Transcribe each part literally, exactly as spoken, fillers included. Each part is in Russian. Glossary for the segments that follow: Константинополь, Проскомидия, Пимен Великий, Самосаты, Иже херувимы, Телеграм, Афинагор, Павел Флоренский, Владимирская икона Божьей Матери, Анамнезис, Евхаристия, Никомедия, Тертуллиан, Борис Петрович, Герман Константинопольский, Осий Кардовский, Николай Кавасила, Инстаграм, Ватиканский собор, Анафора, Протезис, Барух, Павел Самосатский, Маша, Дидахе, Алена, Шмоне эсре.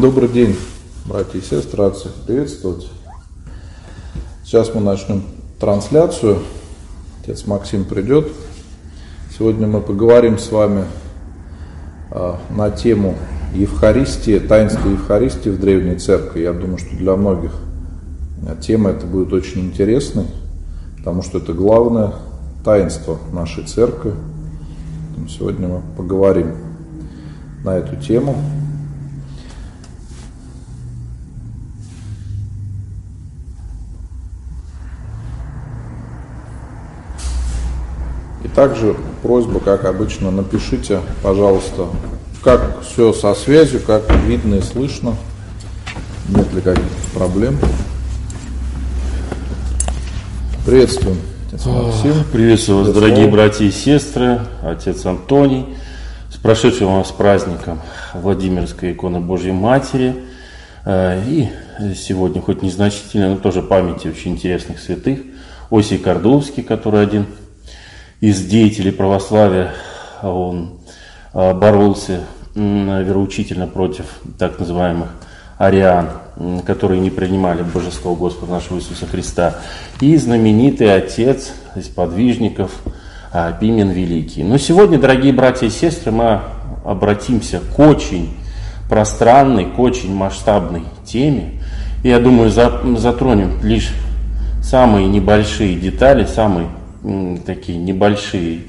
Добрый день, братья и сестры, рад всех приветствовать. Сейчас мы начнем трансляцию. Отец Максим придет. Сегодня мы поговорим с вами на тему Евхаристии, таинство Евхаристии в Древней Церкви. Я думаю, что для многих тема эта будет очень интересной, потому что это главное таинство нашей Церкви. Сегодня мы поговорим на эту тему. И также просьба, как обычно, напишите, пожалуйста, как все со связью, как видно и слышно, нет ли каких-то проблем. Приветствуем, отец Максим. Приветствую вас, дорогие братья и сестры, отец Антоний. С прошедшим вас праздником Владимирской иконы Божьей Матери. И сегодня, хоть незначительно, но тоже памяти очень интересных святых. Осий Кардовский, который один из деятелей православия, он боролся вероучительно против так называемых ариан, которые не принимали божество Господа нашего Иисуса Христа. И знаменитый отец из подвижников Пимен Великий. Но сегодня, дорогие братья и сестры, мы обратимся к очень пространной, к очень масштабной теме. Я думаю, затронем лишь самые небольшие детали, самые такие небольшие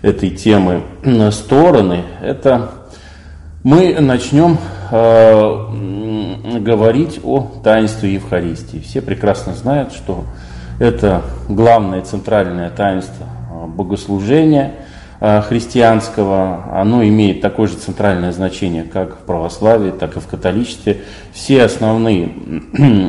этой темы стороны. Это мы начнем э, говорить о таинстве Евхаристии. Все прекрасно знают, что это главное центральное таинство богослужения христианского. Оно имеет такое же центральное значение как в православии, так и в католичестве. Все основные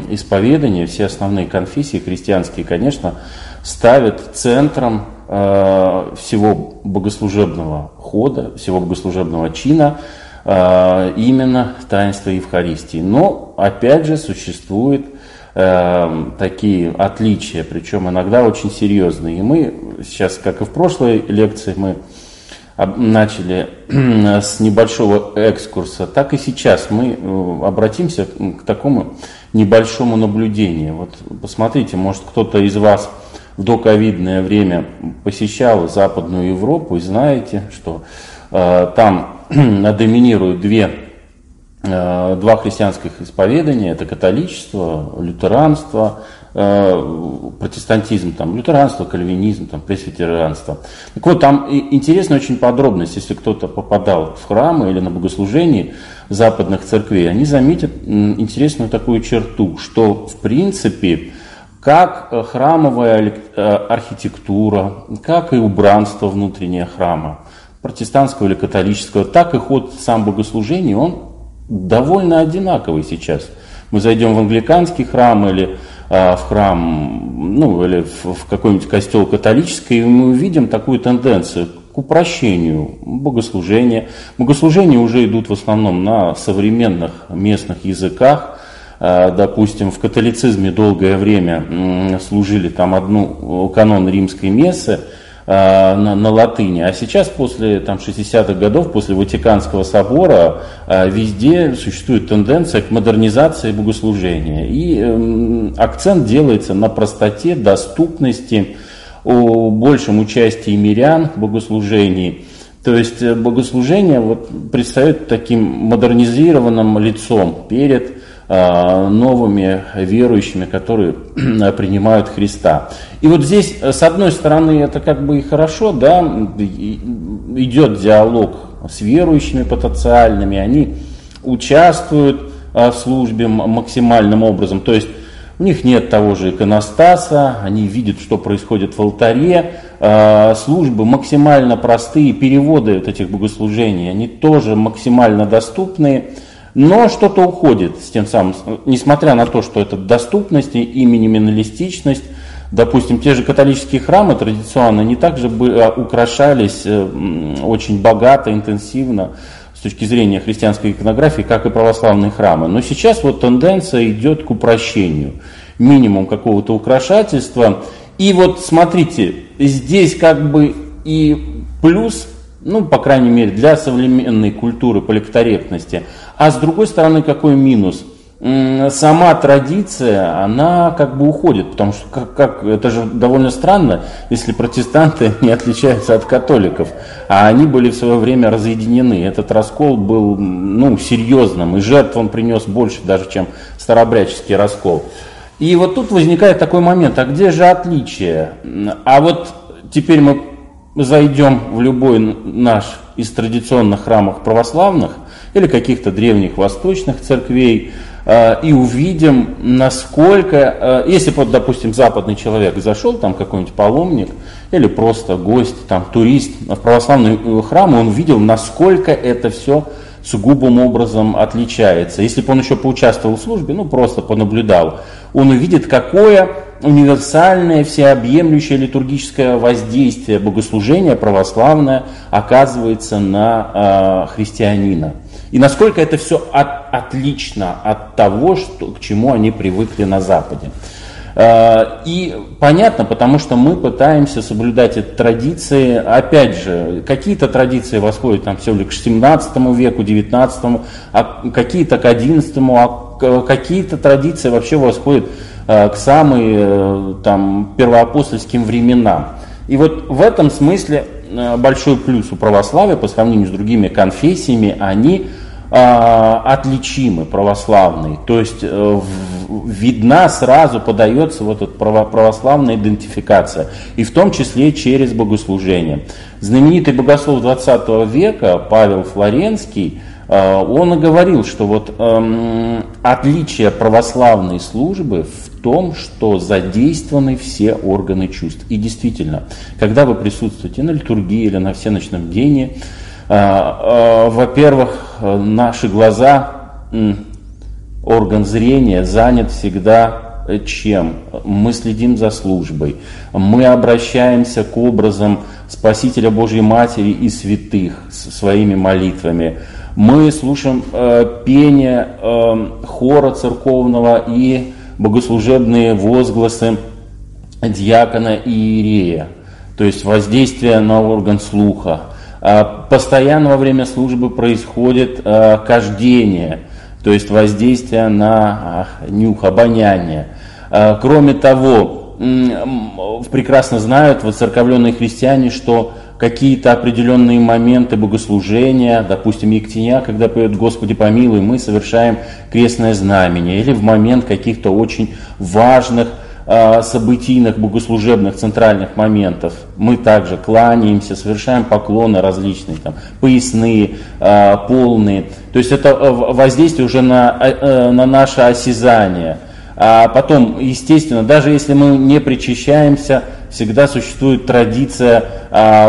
исповедания, все основные конфессии христианские, конечно, ставят центром всего богослужебного хода, всего богослужебного чина именно таинство Евхаристии. Но опять же существует такие отличия, причем иногда очень серьезные. И мы сейчас, как и в прошлой лекции, мы начали с небольшого экскурса, так и сейчас мы обратимся к такому небольшому наблюдению. Вот посмотрите, может, кто-то из вас в доковидное время посещал Западную Европу и знаете, что э, там доминируют две Два христианских исповедания – это католичество, лютеранство, протестантизм, там, лютеранство, кальвинизм, там, пресвитерианство. Так вот, там интересная очень подробность, если кто-то попадал в храмы или на богослужение западных церквей, они заметят интересную такую черту, что, в принципе, как храмовая архитектура, как и убранство внутреннего храма, протестантского или католического, так и ход сам богослужения, он довольно одинаковый сейчас. Мы зайдем в англиканский храм или а, в храм, ну, или в, в какой-нибудь костел католический, и мы увидим такую тенденцию к упрощению богослужения. Богослужения уже идут в основном на современных местных языках. А, допустим, в католицизме долгое время м, служили там одну канон римской мессы На, на латыни. А сейчас после там, шестидесятых годов, после Ватиканского собора, везде существует тенденция к модернизации богослужения. И э, акцент делается на простоте, доступности, о большем участии мирян в богослужении. То есть богослужение вот, предстает таким модернизированным лицом перед новыми верующими, которые принимают Христа. И вот здесь, с одной стороны, это как бы и хорошо, да, идет диалог с верующими потенциальными, они участвуют в службе максимальным образом, то есть у них нет того же иконостаса, они видят, что происходит в алтаре, службы максимально простые, переводы вот этих богослужений, они тоже максимально доступные. Но что-то уходит с тем самым, несмотря на то, что это доступность и минималистичность. Допустим, те же католические храмы традиционно не так же украшались очень богато, интенсивно с точки зрения христианской иконографии, как и православные храмы. Но сейчас вот тенденция идет к упрощению, минимум какого-то украшательства. И вот смотрите, здесь как бы и плюс Ну, по крайней мере, для современной культуры политкорректности. А с другой стороны, какой минус? Сама традиция, она как бы уходит, потому что как, как, это же довольно странно, если протестанты не отличаются от католиков, а они были в свое время разъединены. Этот раскол был, ну, серьезным, и жертв он принес больше даже, чем старообрядческий раскол. И вот тут возникает такой момент, а где же отличие? А вот теперь мы зайдем в любой наш из традиционных храмов православных или каких-то древних восточных церквей, и увидим, насколько, если вот, допустим, западный человек зашел, там какой-нибудь паломник или просто гость, там турист в православный храм, он видел, насколько это все сугубым образом отличается. Если бы он еще поучаствовал в службе, ну просто понаблюдал, он увидит, какое универсальное, всеобъемлющее литургическое воздействие богослужения православное оказывается на э, христианина. И насколько это все от, отлично от того, что, к чему они привыкли на Западе. И понятно, потому что мы пытаемся соблюдать эти традиции. Опять же, какие-то традиции восходят там всего лишь к семнадцатому веку, девятнадцатому, а какие-то к одиннадцатому, а какие-то традиции вообще восходят к самым там первоапостольским временам. И вот в этом смысле большой плюс у православия по сравнению с другими конфессиями, они отличимы, православные, то есть видна сразу, подается вот эта православная идентификация, и в том числе через богослужение. Знаменитый богослов двадцатого века Павел Флоренский, он и говорил, что вот отличие православной службы в том, что задействованы все органы чувств. И действительно, когда вы присутствуете на литургии или на всеночном бдении, во-первых, наши глаза, орган зрения занят всегда чем? Мы следим за службой, мы обращаемся к образам Спасителя Божьей Матери и святых своими молитвами, мы слушаем пение хора церковного и богослужебные возгласы диакона и иерея, то есть воздействие на орган слуха. Постоянно во время службы происходит э, кождение, то есть воздействие на э, нюх, обоняние. Э, кроме того, э, прекрасно знают воцерковленные христиане, что какие-то определенные моменты богослужения, допустим, Ектения, когда поет «Господи помилуй», мы совершаем крестное знамение, или в момент каких-то очень важных событийных, богослужебных, центральных моментов. Мы также кланяемся, совершаем поклоны различные, там, поясные, полные. То есть это воздействие уже на, на наше осязание. А потом, естественно, даже если мы не причащаемся, всегда существует традиция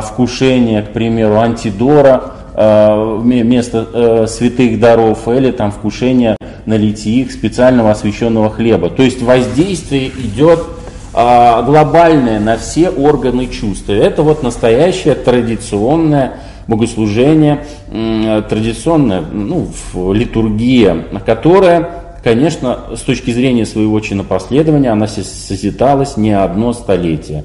вкушения, к примеру, антидора, вместо святых даров, или там вкушение на литии их специального освященного хлеба. То есть воздействие идет а, глобальное на все органы чувств. Это вот настоящее традиционное богослужение, традиционная, ну, литургия, которая, конечно, с точки зрения своего чинопоследования, она созидалась не одно столетие.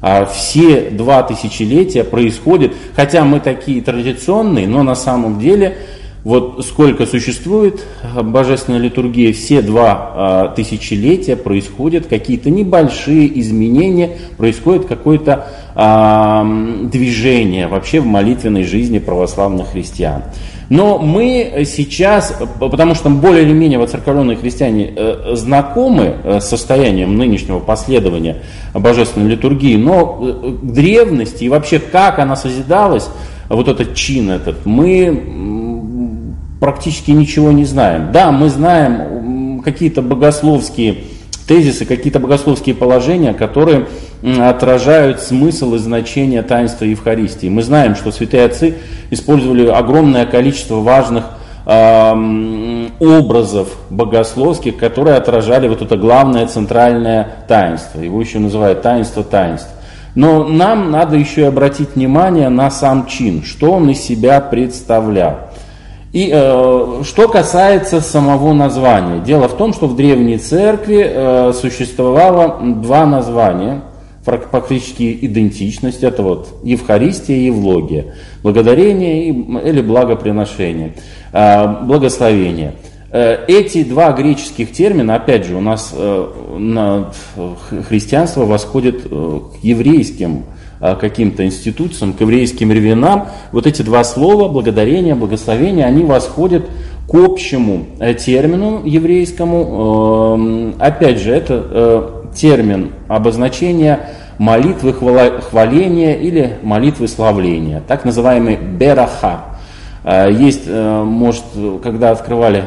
А все два тысячелетия происходит, хотя мы такие традиционные, но на самом деле... Вот сколько существует божественная литургия, все два а, тысячелетия происходят какие-то небольшие изменения, происходит какое-то а, движение вообще в молитвенной жизни православных христиан. Но мы сейчас, потому что более или менее воцерковленные христиане знакомы с состоянием нынешнего последования божественной литургии, но к древности и вообще как она созидалась, вот этот чин этот, мы... практически ничего не знаем. Да, мы знаем какие-то богословские тезисы, какие-то богословские положения, которые отражают смысл и значение таинства Евхаристии. Мы знаем, что святые отцы использовали огромное количество важных э, образов богословских, которые отражали вот это главное центральное таинство. Его еще называют таинство таинств. Но нам надо еще и обратить внимание на сам чин, что он из себя представлял. И э, что касается самого названия. Дело в том, что в Древней Церкви э, существовало два названия практически идентичность. Это вот Евхаристия и Евлогия. Благодарение или благоприношение, благословение. Эти два греческих термина, опять же, у нас христианство восходит к еврейским каким-то институциям, к еврейским ревенам. Вот эти два слова, благодарение, благословение, они восходят к общему термину еврейскому. Опять же, это термин обозначения молитвы хваления или молитвы славления, так называемый «бераха». Есть, может, когда открывали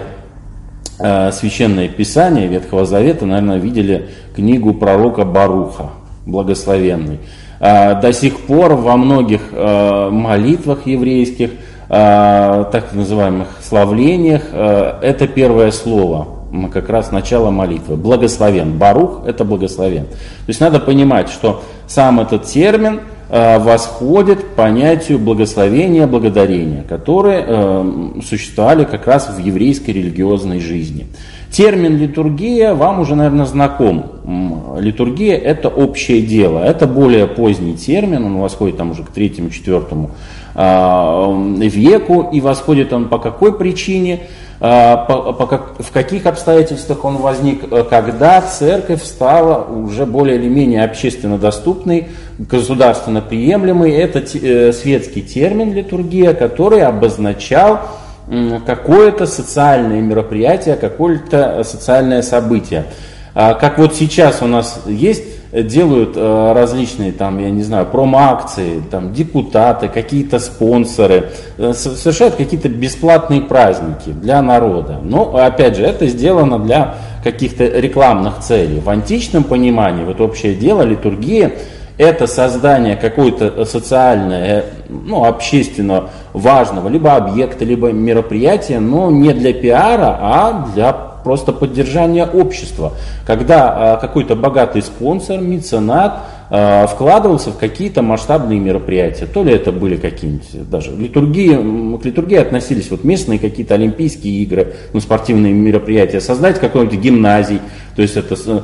Священное Писание Ветхого Завета, наверное, видели книгу пророка Баруха, благословенный. До сих пор во многих молитвах еврейских, так называемых славлениях, это первое слово, как раз начало молитвы. Благословен. Барух – это благословен. То есть надо понимать, что сам этот термин восходит к понятию благословения, благодарения, которые э, существовали как раз в еврейской религиозной жизни. Термин «литургия» вам уже, наверное, знаком. Литургия – это общее дело, это более поздний термин, он восходит там уже к третьему-четвертому э, веку, и восходит он по какой причине, э, по, по как, в каких обстоятельствах он возник, когда церковь стала уже более или менее общественно доступной, государственно приемлемый. Это светский термин «литургия», который обозначал какое-то социальное мероприятие, какое-то социальное событие. Как вот сейчас у нас есть, делают различные там, я не знаю, промо-акции, там, депутаты, какие-то спонсоры, совершают какие-то бесплатные праздники для народа. Но, опять же, это сделано для каких-то рекламных целей. В античном понимании, вот общее дело, литургия – это создание какой-то социальное, ну, общественно важного либо объекта, либо мероприятия, но не для пиара, а для просто поддержания общества. Когда какой-то богатый спонсор, меценат вкладывался в какие-то масштабные мероприятия. То ли это были какие-нибудь даже литургии, к литургии относились вот местные какие-то олимпийские игры, ну, спортивные мероприятия, создать какой-нибудь гимназий, то есть это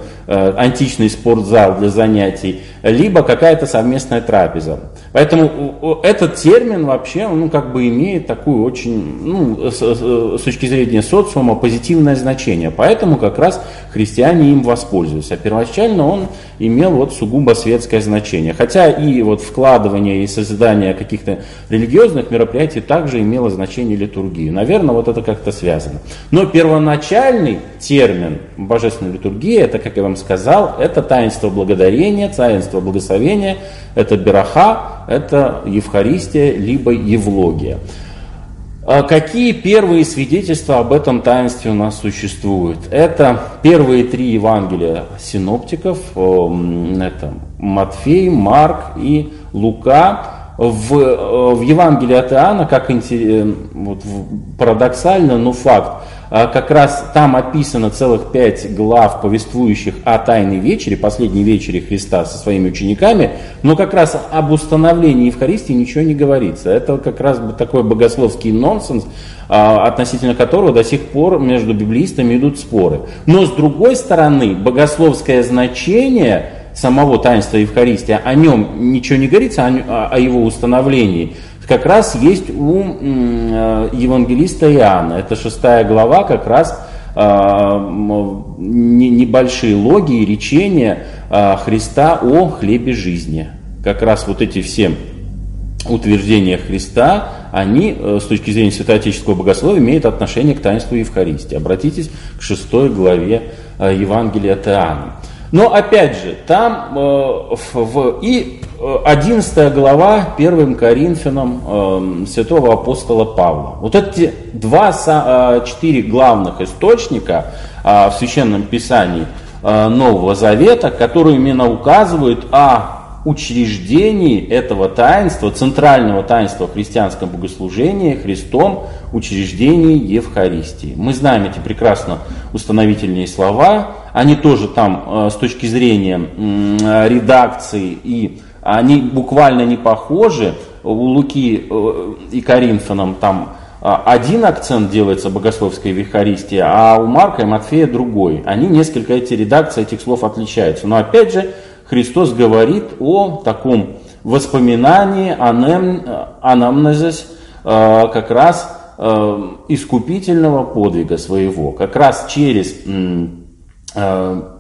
античный спортзал для занятий, либо какая-то совместная трапеза. Поэтому этот термин вообще, ну, как бы имеет такую очень, ну, с точки зрения социума, позитивное значение. Поэтому как раз христиане им воспользовались. А первоначально он имел вот сугубо светское значение. Хотя и вот вкладывание и создание каких-то религиозных мероприятий также имело значение литургии. Наверное, вот это как-то связано. Но первоначальный термин божественной литургии, это, как я вам сказал, это таинство благодарения, таинство благословения, это бераха, это Евхаристия, либо Евлогия. Какие первые свидетельства об этом таинстве у нас существуют? Это первые три Евангелия синоптиков, это Матфей, Марк и Лука. В, в Евангелии от Иоанна, как вот, парадоксально, но факт, как раз там описано целых пять глав, повествующих о Тайной Вечере, последней вечере Христа со своими учениками, но как раз об установлении Евхаристии ничего не говорится. Это как раз такой богословский нонсенс, относительно которого до сих пор между библеистами идут споры. Но с другой стороны, богословское значение самого таинства Евхаристии, о нем ничего не говорится, о его установлении, как раз есть у евангелиста Иоанна. Это шестая глава, как раз небольшие логии, речения Христа о хлебе жизни. Как раз вот эти все утверждения Христа, они с точки зрения святоотеческого богословия имеют отношение к таинству Евхаристии. Обратитесь к шестой главе Евангелия от Иоанна. Но опять же, там э, в, и одиннадцатая глава первым Коринфянам э, святого апостола Павла. Вот эти два, э, четыре главных источника э, в Священном Писании э, Нового Завета, которые именно указывают о учреждении этого таинства, центрального таинства в христианском богослужении Христом, учреждении Евхаристии. Мы знаем эти прекрасно установительные слова. Они тоже там с точки зрения редакции, и они буквально не похожи. У Луки и Коринфянам там один акцент делается богословской Евхаристии, а у Марка и Матфея другой. Они несколько, эти редакции этих слов отличаются. Но опять же, Христос говорит о таком воспоминании, анамнезис, как раз искупительного подвига своего. Как раз через,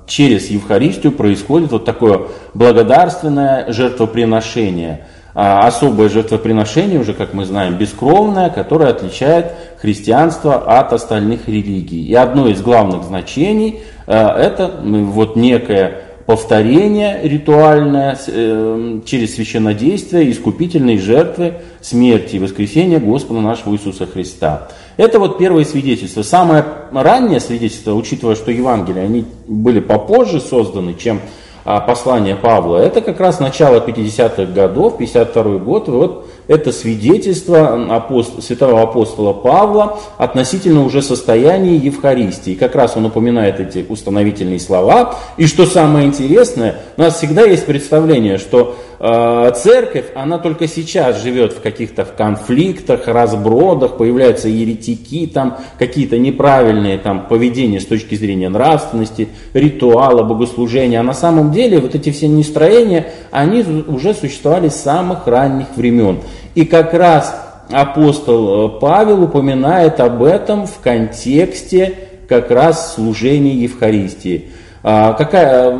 через Евхаристию происходит вот такое благодарственное жертвоприношение. Особое жертвоприношение, уже, как мы знаем, бескровное, которое отличает христианство от остальных религий. И одно из главных значений – это вот некое повторение ритуальное через священнодействие искупительной жертвы смерти и воскресения Господа нашего Иисуса Христа. Это вот первое свидетельство. Самое раннее свидетельство, учитывая, что Евангелия они были попозже созданы, чем послание Павла, это как раз начало пятидесятых годов, пятьдесят второй год, и вот это свидетельство апост... святого апостола Павла относительно уже состояния Евхаристии. Как раз он упоминает эти установительные слова. И что самое интересное, у нас всегда есть представление, что э, церковь, она только сейчас живет в каких-то конфликтах, разбродах, появляются еретики, там, какие-то неправильные там, поведения с точки зрения нравственности, ритуала, богослужения. А на самом деле вот эти все нестроения, они уже существовали с самых ранних времен. И как раз апостол Павел упоминает об этом в контексте как раз служения Евхаристии. А какая,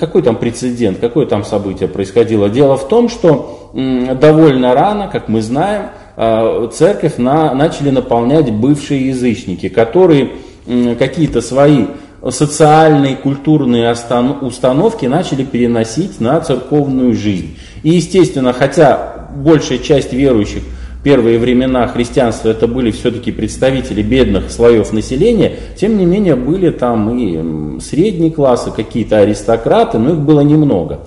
какой там прецедент, какое там событие происходило? Дело в том, что довольно рано, как мы знаем, церковь на, начали наполнять бывшие язычники, которые какие-то свои социальные, культурные установки начали переносить на церковную жизнь. И естественно, хотя большая часть верующих в первые времена христианства это были все-таки представители бедных слоев населения, тем не менее были там и средний класс, и какие-то аристократы, но их было немного.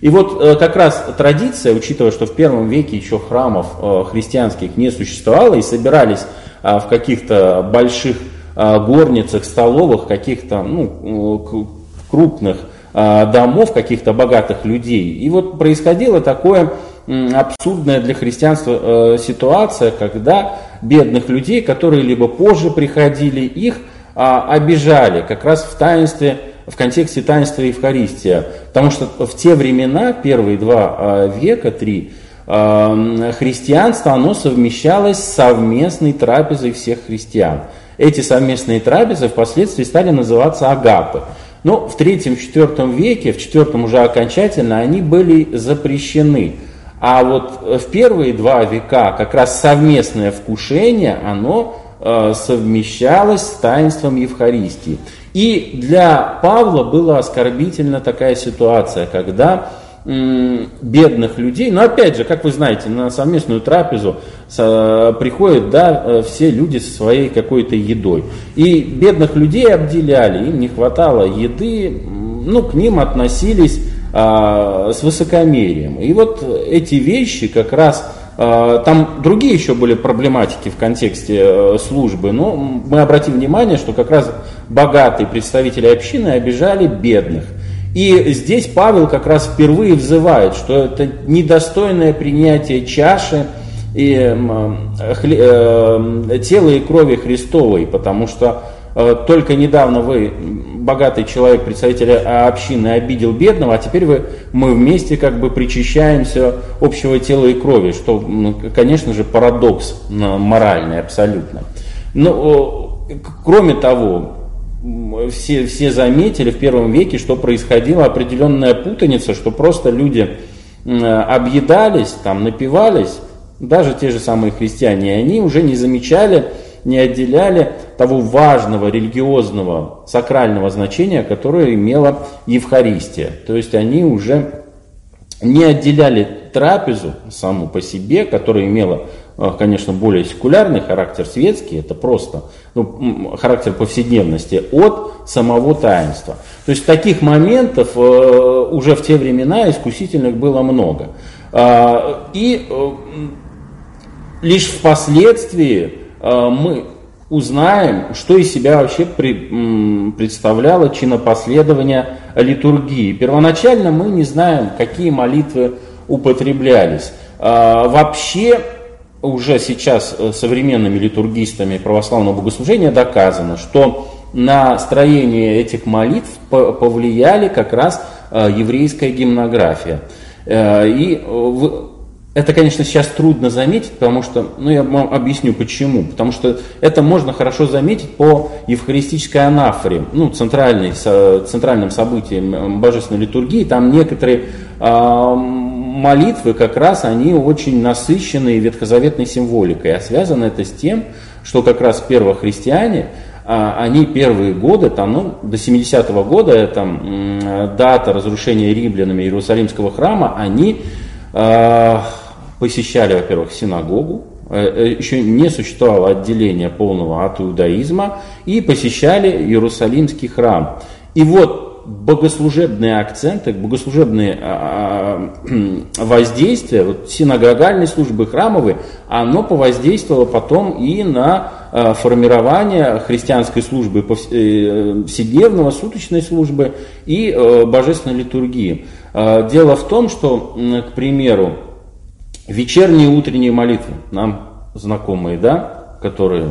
И вот как раз традиция, учитывая, что в первом веке еще храмов христианских не существовало и собирались в каких-то больших горницах, столовых, каких-то ну, крупных домов, каких-то богатых людей. И вот происходило такое абсурдная для христианства э, ситуация, когда бедных людей, которые либо позже приходили, их э, обижали как раз в таинстве, в контексте таинства Евхаристия. Потому что в те времена, первые два э, века, три, э, христианство оно совмещалось с совместной трапезой всех христиан. Эти совместные трапезы впоследствии стали называться агапы. Но в третьем-четвертом веке, в четвертом уже окончательно, они были запрещены. А вот в первые два века как раз совместное вкушение, оно совмещалось с таинством Евхаристии. И для Павла была оскорбительна такая ситуация, когда бедных людей, но опять же, как вы знаете, на совместную трапезу приходят да, все люди со своей какой-то едой. И бедных людей обделяли, им не хватало еды, ну, к ним относились с высокомерием. И вот эти вещи как раз, там другие еще были проблематики в контексте службы, но мы обратим внимание, что как раз богатые представители общины обижали бедных. И здесь Павел как раз впервые взывает, что это недостойное принятие чаши и тела и крови Христовой, потому что только недавно вы, богатый человек, представитель общины, обидел бедного, а теперь вы, мы вместе как бы причащаемся общего тела и крови, что, конечно же, парадокс моральный абсолютно. Но, кроме того, все, все заметили в первом веке, что происходила определенная путаница, что просто люди объедались, там, напивались, даже те же самые христиане, и они уже не замечали, не отделяли того важного религиозного сакрального значения, которое имела Евхаристия. То есть они уже не отделяли трапезу саму по себе, которая имела, конечно, более секулярный характер, светский, это просто ну, характер повседневности, от самого таинства. То есть таких моментов уже в те времена искусительных было много. И лишь впоследствии мы узнаем, что из себя вообще представляло чинопоследование литургии. Первоначально мы не знаем, какие молитвы употреблялись. Вообще уже сейчас современными литургистами православного богослужения доказано, что на строение этих молитв повлияли как раз еврейская гимнография. И это, конечно, сейчас трудно заметить, потому что, ну, я вам объясню почему. Потому что это можно хорошо заметить по евхаристической анафоре, ну, центральной, центральным событиям божественной литургии. Там некоторые молитвы, как раз, они очень насыщены ветхозаветной символикой. А связано это с тем, что как раз первохристиане, они первые годы, там, ну, до семидесятого года, это дата разрушения римлянами Иерусалимского храма, они посещали, во-первых, синагогу, еще не существовало отделения полного от иудаизма, и посещали Иерусалимский храм. И вот богослужебные акценты, богослужебные воздействия, вот синагогальной службы храмовой, оно повоздействовало потом и на формирование христианской службы, повседневного, суточной службы и божественной литургии. Дело в том, что, к примеру, вечерние и утренние молитвы, нам знакомые, да, которые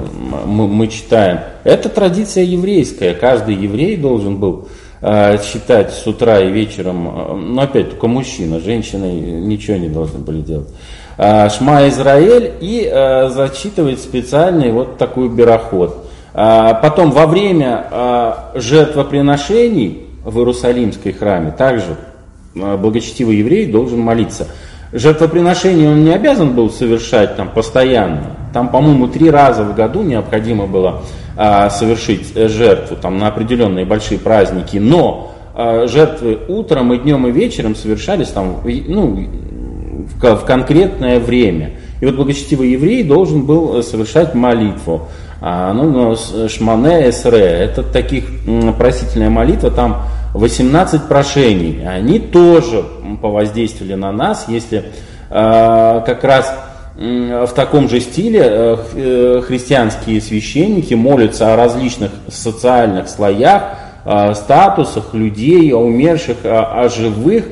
мы, мы читаем, это традиция еврейская. Каждый еврей должен был э, читать с утра и вечером, ну, опять, только мужчина, женщины ничего не должны были делать. Э, Шма Израэль и э, зачитывать специальный вот такой берохот. Э, потом во время э, жертвоприношений в Иерусалимской храме также благочестивый еврей должен молиться. Жертвоприношение он не обязан был совершать там постоянно. Там, по-моему, три раза в году необходимо было а, совершить жертву там, на определенные большие праздники. Но а, жертвы утром и днем и вечером совершались там, ну, в, в конкретное время. И вот благочестивый еврей должен был совершать молитву. А, ну, Шмоне эсре. Это таких просительная молитва, там восемнадцать прошений, они тоже повоздействовали на нас, если э, как раз э, в таком же стиле э, христианские священники молятся о различных социальных слоях, э, статусах людей, о умерших, о, о живых, э,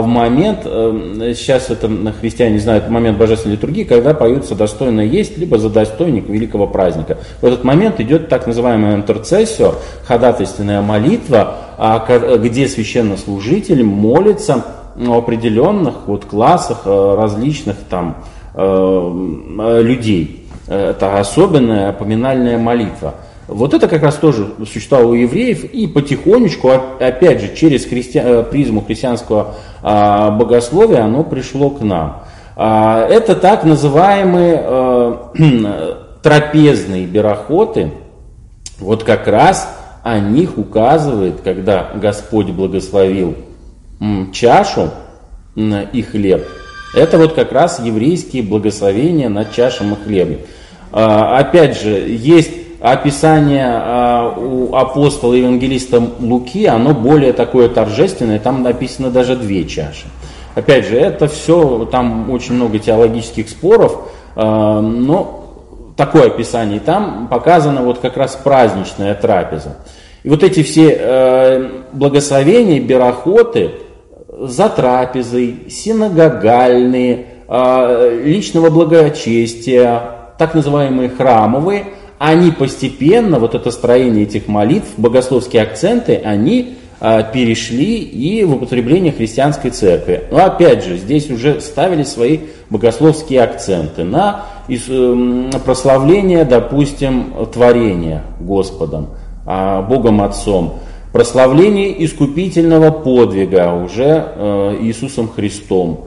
в момент, э, сейчас это христиане знают, момент божественной литургии, когда поются «достойно есть», либо «за достойник великого праздника». В этот момент идет так называемая интерцессио, ходатайственная молитва, где священнослужитель молится о определенных вот классах различных там людей. Это особенная поминальная молитва. Вот это как раз тоже существовало у евреев, и потихонечку, опять же, через христи... призму христианского богословия оно пришло к нам. Это так называемые трапезные берохоты, вот как раз о них указывает, когда Господь благословил чашу и хлеб. Это вот как раз еврейские благословения над чашем и хлебом. Опять же, есть описание у апостола и евангелиста Луки, оно более такое торжественное, там написано даже две чаши. Опять же, это все, там очень много теологических споров, но такое описание, там показана вот как раз праздничная трапеза. И вот эти все э, благословения, берохоты за трапезой, синагогальные, э, личного благочестия, так называемые храмовые, они постепенно, вот это строение этих молитв, богословские акценты, они э, перешли и в употребление христианской церкви. Но опять же, здесь уже ставили свои богословские акценты на прославление, допустим, творения Господом, Богом Отцом, прославление искупительного подвига уже Иисусом Христом.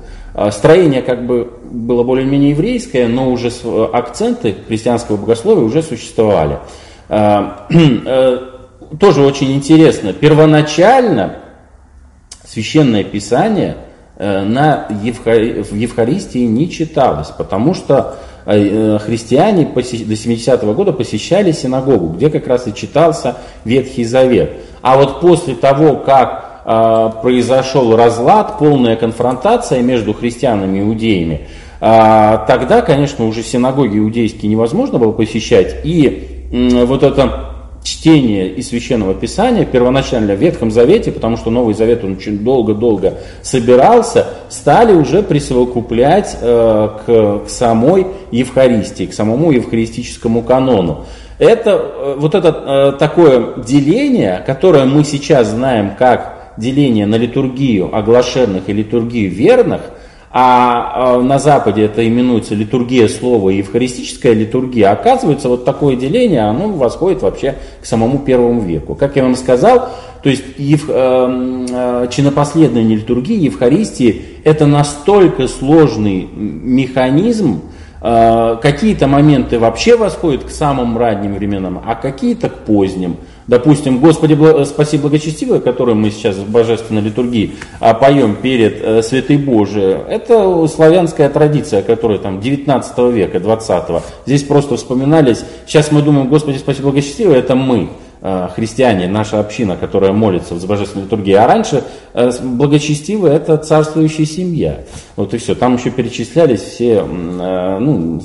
Строение как бы было более-менее еврейское, но уже акценты христианского богословия уже существовали. Тоже очень интересно, первоначально Священное Писание на Евхари... в Евхаристии не читалось, потому что христиане до семидесятого года посещали синагогу, где как раз и читался Ветхий Завет. А вот после того, как произошел разлад, полная конфронтация между христианами и иудеями, тогда, конечно, уже синагоги иудейские невозможно было посещать, и вот это чтение из Священного Писания, первоначально в Ветхом Завете, потому что Новый Завет он очень долго-долго собирался, стали уже присовокуплять э, к, к самой Евхаристии, к самому евхаристическому канону. Это э, вот это э, такое деление, которое мы сейчас знаем как деление на литургию оглашенных и литургию верных, а на Западе это именуется литургия слова и евхаристическая литургия, оказывается, вот такое деление, оно восходит вообще к самому первому веку. Как я вам сказал, то есть ев, э, чинопоследование литургии, Евхаристии, это настолько сложный механизм, э, какие-то моменты вообще восходят к самым ранним временам, а какие-то к поздним. Допустим, «Господи, спаси благочестивое», которое мы сейчас в божественной литургии поем перед Святой Божией, это славянская традиция, которая там девятнадцатого века, двадцатого. Здесь просто вспоминались, сейчас мы думаем «Господи, спаси благочестивое», это мы, христиане, наша община, которая молится в божественной литургии, а раньше благочестивые — это царствующая семья. Вот и все. Там еще перечислялись все, ну,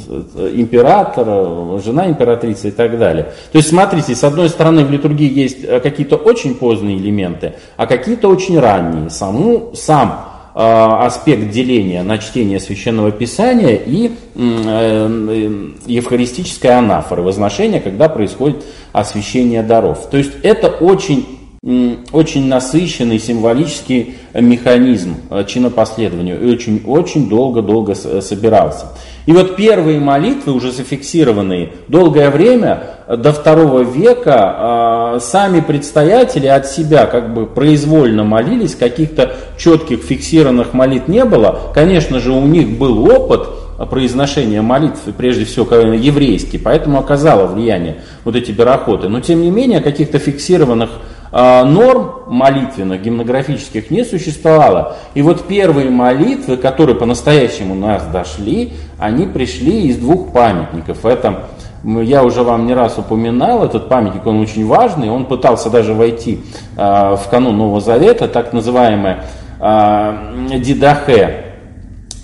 император, жена императрицы и так далее. То есть, смотрите, с одной стороны в литургии есть какие-то очень поздние элементы, а какие-то очень ранние. Саму, сам аспект деления на чтение Священного Писания и евхаристической анафоры, возношение, когда происходит освящение даров. То есть это очень, очень насыщенный символический механизм чинопоследования, и очень-очень долго-долго собирался. И вот первые молитвы, уже зафиксированные долгое время, до второго века, сами предстоятели от себя как бы произвольно молились, каких-то четких фиксированных молитв не было. Конечно же, у них был опыт произношения молитв, прежде всего еврейский, поэтому оказало влияние вот эти берохоты. Но тем не менее, каких-то фиксированных норм молитвенных, гимнографических не существовало. И вот первые молитвы, которые по-настоящему до нас дошли, они пришли из двух памятников. Это, я уже вам не раз упоминал, этот памятник, он очень важный, он пытался даже войти э, в канун Нового Завета, так называемая э, Дидахе, э,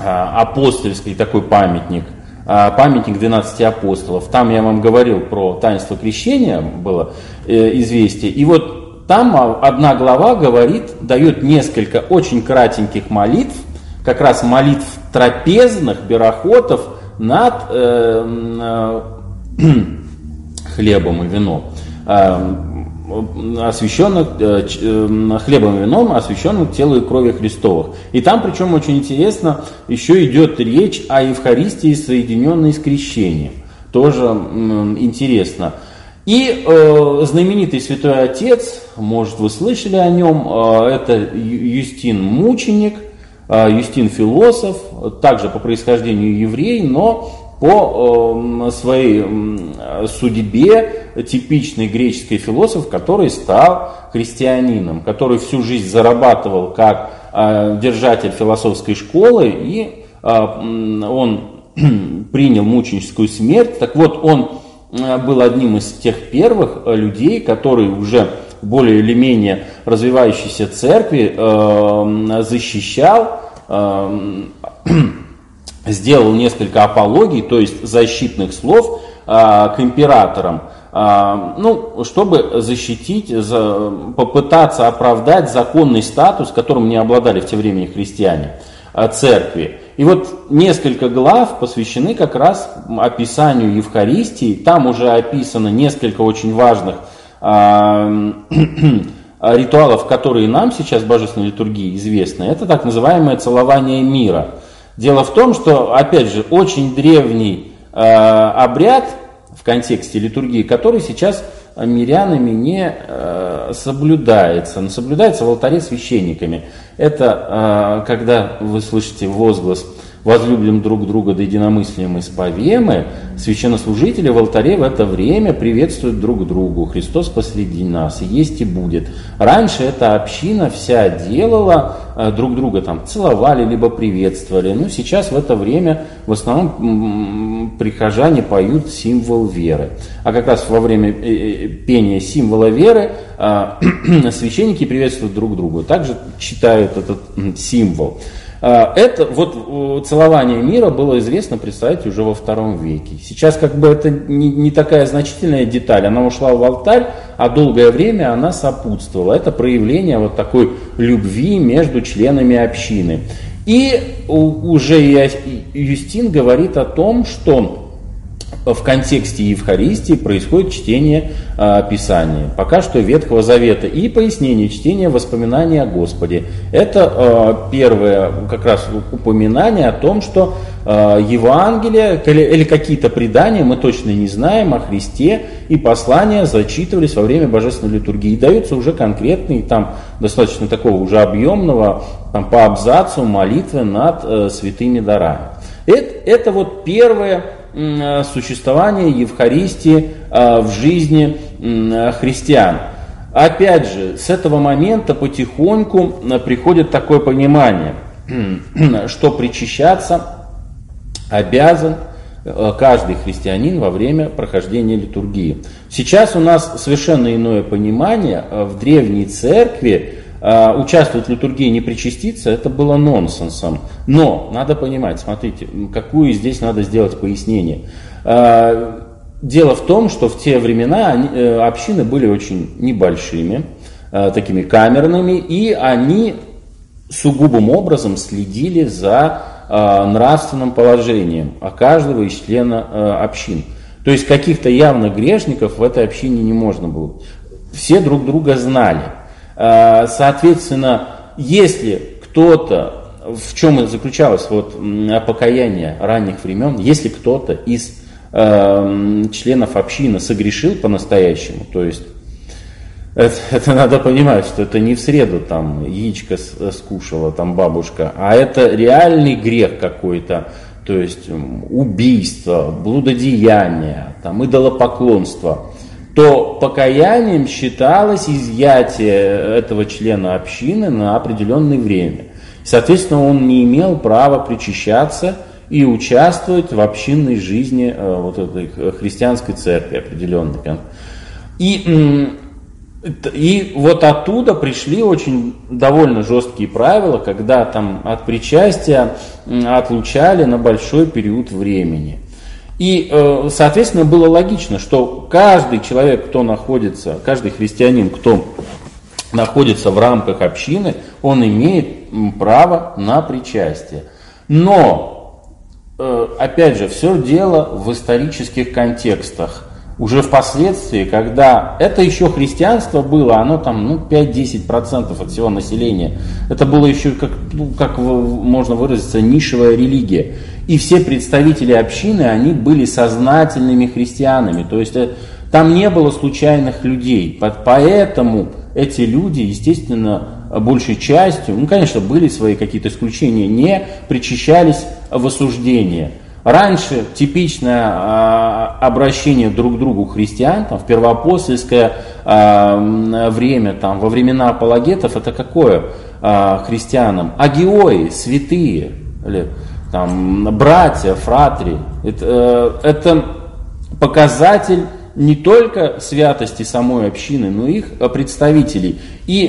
апостольский такой памятник, памятник двенадцати апостолов. Там я вам говорил про таинство крещения, было э, известие. И вот там одна глава говорит, дает несколько очень кратеньких молитв, как раз молитв трапезных берохотов над э, э, хлебом и вином, э, освященных э, хлебом и вином, освященных телу и крови Христовых. И там, причем очень интересно, еще идет речь о Евхаристии, соединенной с крещением. Тоже э, интересно. И э, знаменитый святой отец, может, вы слышали о нем, э, это Юстин Мученик, э, Юстин философ, также по происхождению еврей, но по э, своей э, судьбе типичный греческий философ, который стал христианином, который всю жизнь зарабатывал как э, держатель философской школы, и э, он принял мученическую смерть. Так вот, он был одним из тех первых людей, которые уже более или менее развивающейся церкви э, защищал, э, сделал несколько апологий, то есть защитных слов э, к императорам, э, ну, чтобы защитить, за, попытаться оправдать законный статус, которым не обладали в те времена христиане, церкви. И вот несколько глав посвящены как раз описанию Евхаристии. Там уже описано несколько очень важных э- э- ритуалов, которые нам сейчас в божественной литургии известны. Это так называемое целование мира. Дело в том, что, опять же, очень древний э- обряд в контексте литургии, который сейчас мирянами не э, соблюдается, но соблюдается в алтаре священниками. Это э, когда вы слышите возглас «возлюблим друг друга да единомыслием исповемы», священнослужители в алтаре в это время приветствуют друг друга: «Христос посреди нас, и есть и будет». Раньше эта община вся делала, э, друг друга там целовали, либо приветствовали. Ну, сейчас в это время в основном м- прихожане поют символ веры. А как раз во время пения символа веры священники приветствуют друг друга, также читают этот символ. Это вот целование мира было известно, представьте, уже во втором веке. Сейчас как бы это не, не такая значительная деталь, она ушла в алтарь, а долгое время она сопутствовала. Это проявление вот такой любви между членами общины. И уже Юстин говорит о том, что в контексте Евхаристии происходит чтение э, Писания, пока что Ветхого Завета, и пояснение чтения воспоминания о Господе. Это э, первое как раз упоминание о том, что э, Евангелие или, или какие-то предания, мы точно не знаем, о Христе, и послания зачитывались во время Божественной литургии, и даются уже конкретные, там достаточно такого уже объемного, там, по абзацу молитвы над э, святыми дарами. Это, это вот первое существование Евхаристии в жизни христиан. Опять же, с этого момента потихоньку приходит такое понимание, что причащаться обязан каждый христианин во время прохождения литургии. Сейчас у нас совершенно иное понимание. В древней церкви участвовать в литургии, не причаститься, это было нонсенсом. Но надо понимать, смотрите, какую здесь надо сделать пояснение. Дело в том, что в те времена общины были очень небольшими, такими камерными, и они сугубым образом следили за нравственным положением каждого из члена общин. То есть каких-то явно грешников в этой общине не можно было. Все друг друга знали. Соответственно, если кто-то, в чем и заключалось вот покаяние ранних времен, если кто-то из э, членов общины согрешил по-настоящему, то есть это, это надо понимать, что это не в среду там яичко скушала там бабушка, а это реальный грех какой-то, то есть убийство, блудодеяние, там, идолопоклонство, то покаянием считалось изъятие этого члена общины на определенное время. Соответственно, он не имел права причащаться и участвовать в общинной жизни вот этой христианской церкви определенной. И, и вот оттуда пришли очень довольно жесткие правила, когда там от причастия отлучали на большой период времени. И, соответственно, было логично, что каждый человек, кто находится, каждый христианин, кто находится в рамках общины, он имеет право на причастие. Но, опять же, все дело в исторических контекстах. Уже впоследствии, когда это еще христианство было, оно там ну, пять-десять процентов от всего населения, это было еще, как, ну, как можно выразиться, нишевая религия. И все представители общины, они были сознательными христианами, то есть там не было случайных людей, поэтому эти люди, естественно, большей частью, ну, конечно, были свои какие-то исключения, не причащались в осуждение. Раньше типичное а, обращение друг к другу христиан, там, в первоапостольское а, время, там, во времена апологетов, это какое а, христианам? Агиои, святые, или, там, братья, фратри. Это, это показатель не только святости самой общины, но и их представителей. И,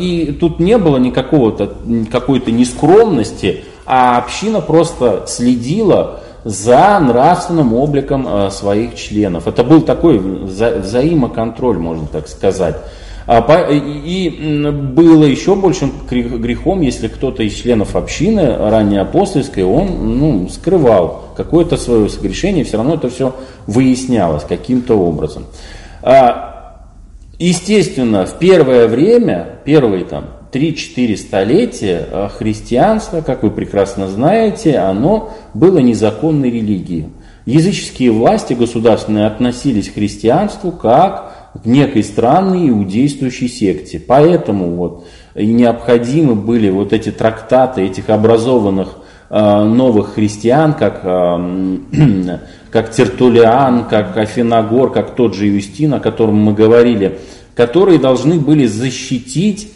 и тут не было никакого-то, какой-то нескромности, а община просто следила за нравственным обликом своих членов. Это был такой взаимоконтроль, можно так сказать. И было еще большим грехом, если кто-то из членов общины раннеапостольской, он ну, скрывал какое-то свое согрешение, все равно это все выяснялось каким-то образом. Естественно, в первое время, первые там три-четыре столетия христианство, как вы прекрасно знаете, оно было незаконной религией. Языческие власти государственные относились к христианству как к некой странной иудействующей секте. Поэтому вот необходимы были вот эти трактаты этих образованных новых христиан, как, как Тертуллиан, как Афинагор, как тот же Юстин, о котором мы говорили, которые должны были защитить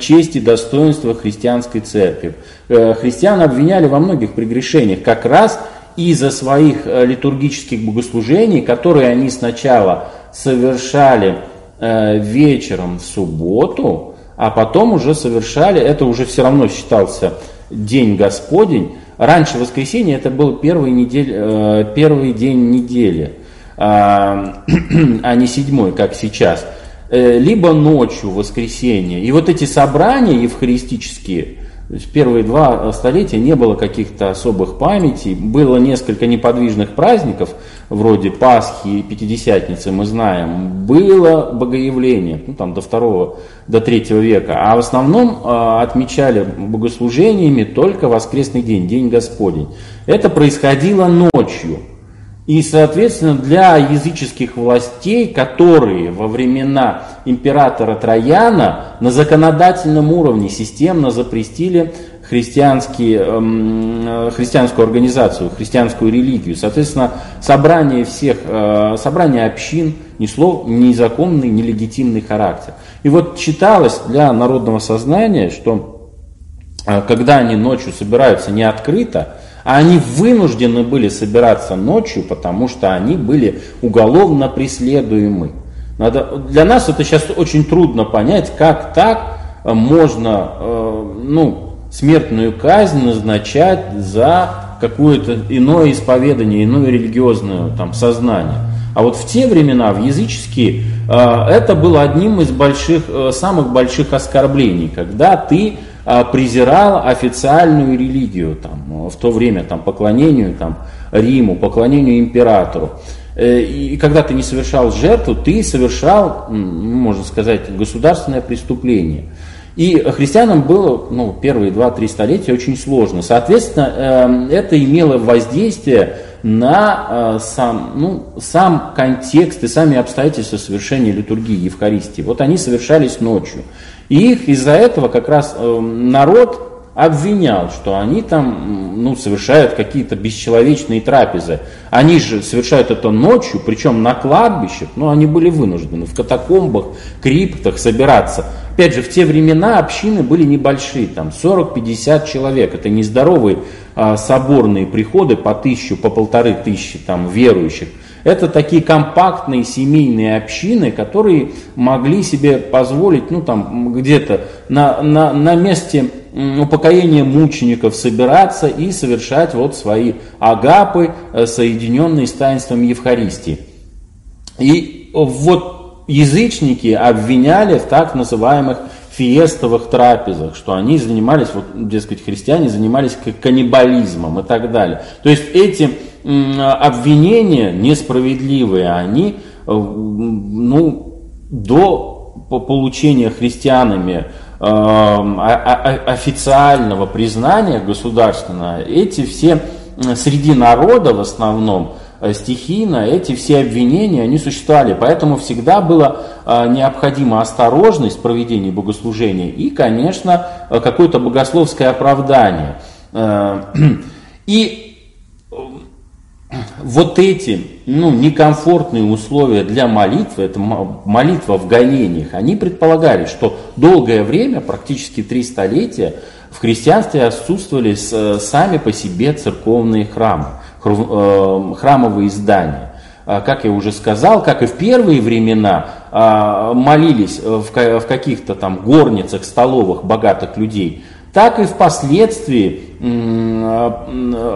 честь и достоинство христианской церкви. Христиан обвиняли во многих прегрешениях, как раз из-за своих литургических богослужений, которые они сначала совершали вечером в субботу, а потом уже совершали, это уже все равно считался День Господень. Раньше воскресенье это был первый, недель, первый день недели, а не седьмой, как сейчас. Либо ночью, воскресенье. И вот эти собрания евхаристические, В первые два столетия не было каких-то особых памятей, было несколько неподвижных праздников, вроде Пасхи и Пятидесятницы, мы знаем, было богоявление, ну, там, до второго, до третьего века, а в основном э, отмечали богослужениями только воскресный день, День Господень. Это происходило ночью. И, соответственно, для языческих властей, которые во времена императора Траяна на законодательном уровне системно запретили христианские, христианскую организацию, христианскую религию, соответственно, собрание всех, собрание общин несло незаконный, нелегитимный характер. И вот считалось для народного сознания, что когда они ночью собираются не открыто, а они вынуждены были собираться ночью, потому что они были уголовно преследуемы. Надо, для нас это сейчас очень трудно понять, как так можно э, ну, смертную казнь назначать за какое-то иное исповедание, иное религиозное там, сознание. А вот в те времена, в языческие, э, это было одним из больших, э, самых больших оскорблений, когда ты презирал официальную религию, там, в то время там, поклонению там, Риму, поклонению императору. И когда ты не совершал жертву, ты совершал, можно сказать, государственное преступление. И христианам было ну, первые два-три столетия очень сложно. Соответственно, это имело воздействие на сам, ну, сам контекст и сами обстоятельства совершения литургии Евхаристии. Вот они совершались ночью. И их из-за этого как раз народ обвинял, что они там ну, совершают какие-то бесчеловечные трапезы. Они же совершают это ночью, причем на кладбищах, но они были вынуждены в катакомбах, криптах собираться. Опять же, в те времена общины были небольшие, там сорок-пятьдесят человек. Это нездоровые а, соборные приходы по тысячу, по полторы тысячи там, верующих. Это такие компактные семейные общины, которые могли себе позволить, ну там где-то на, на, на месте упокоения мучеников собираться и совершать вот свои агапы, соединенные с таинством Евхаристии. И вот язычники обвиняли в так называемых фиестовых трапезах, что они занимались, вот, дескать, христиане занимались каннибализмом и так далее. То есть эти обвинения несправедливые, они ну, до получения христианами э, официального признания государственного, эти все среди народа в основном стихийно, эти все обвинения, они существовали. Поэтому всегда была необходима осторожность в проведении богослужения и, конечно, какое-то богословское оправдание. И вот эти ну, некомфортные условия для молитвы, это молитва в гонениях, они предполагали, что долгое время, практически три столетия, в христианстве отсутствовали сами по себе церковные храмы, храмовые здания. Как я уже сказал, как и в первые времена молились в каких-то там горницах, столовых богатых людей, так и впоследствии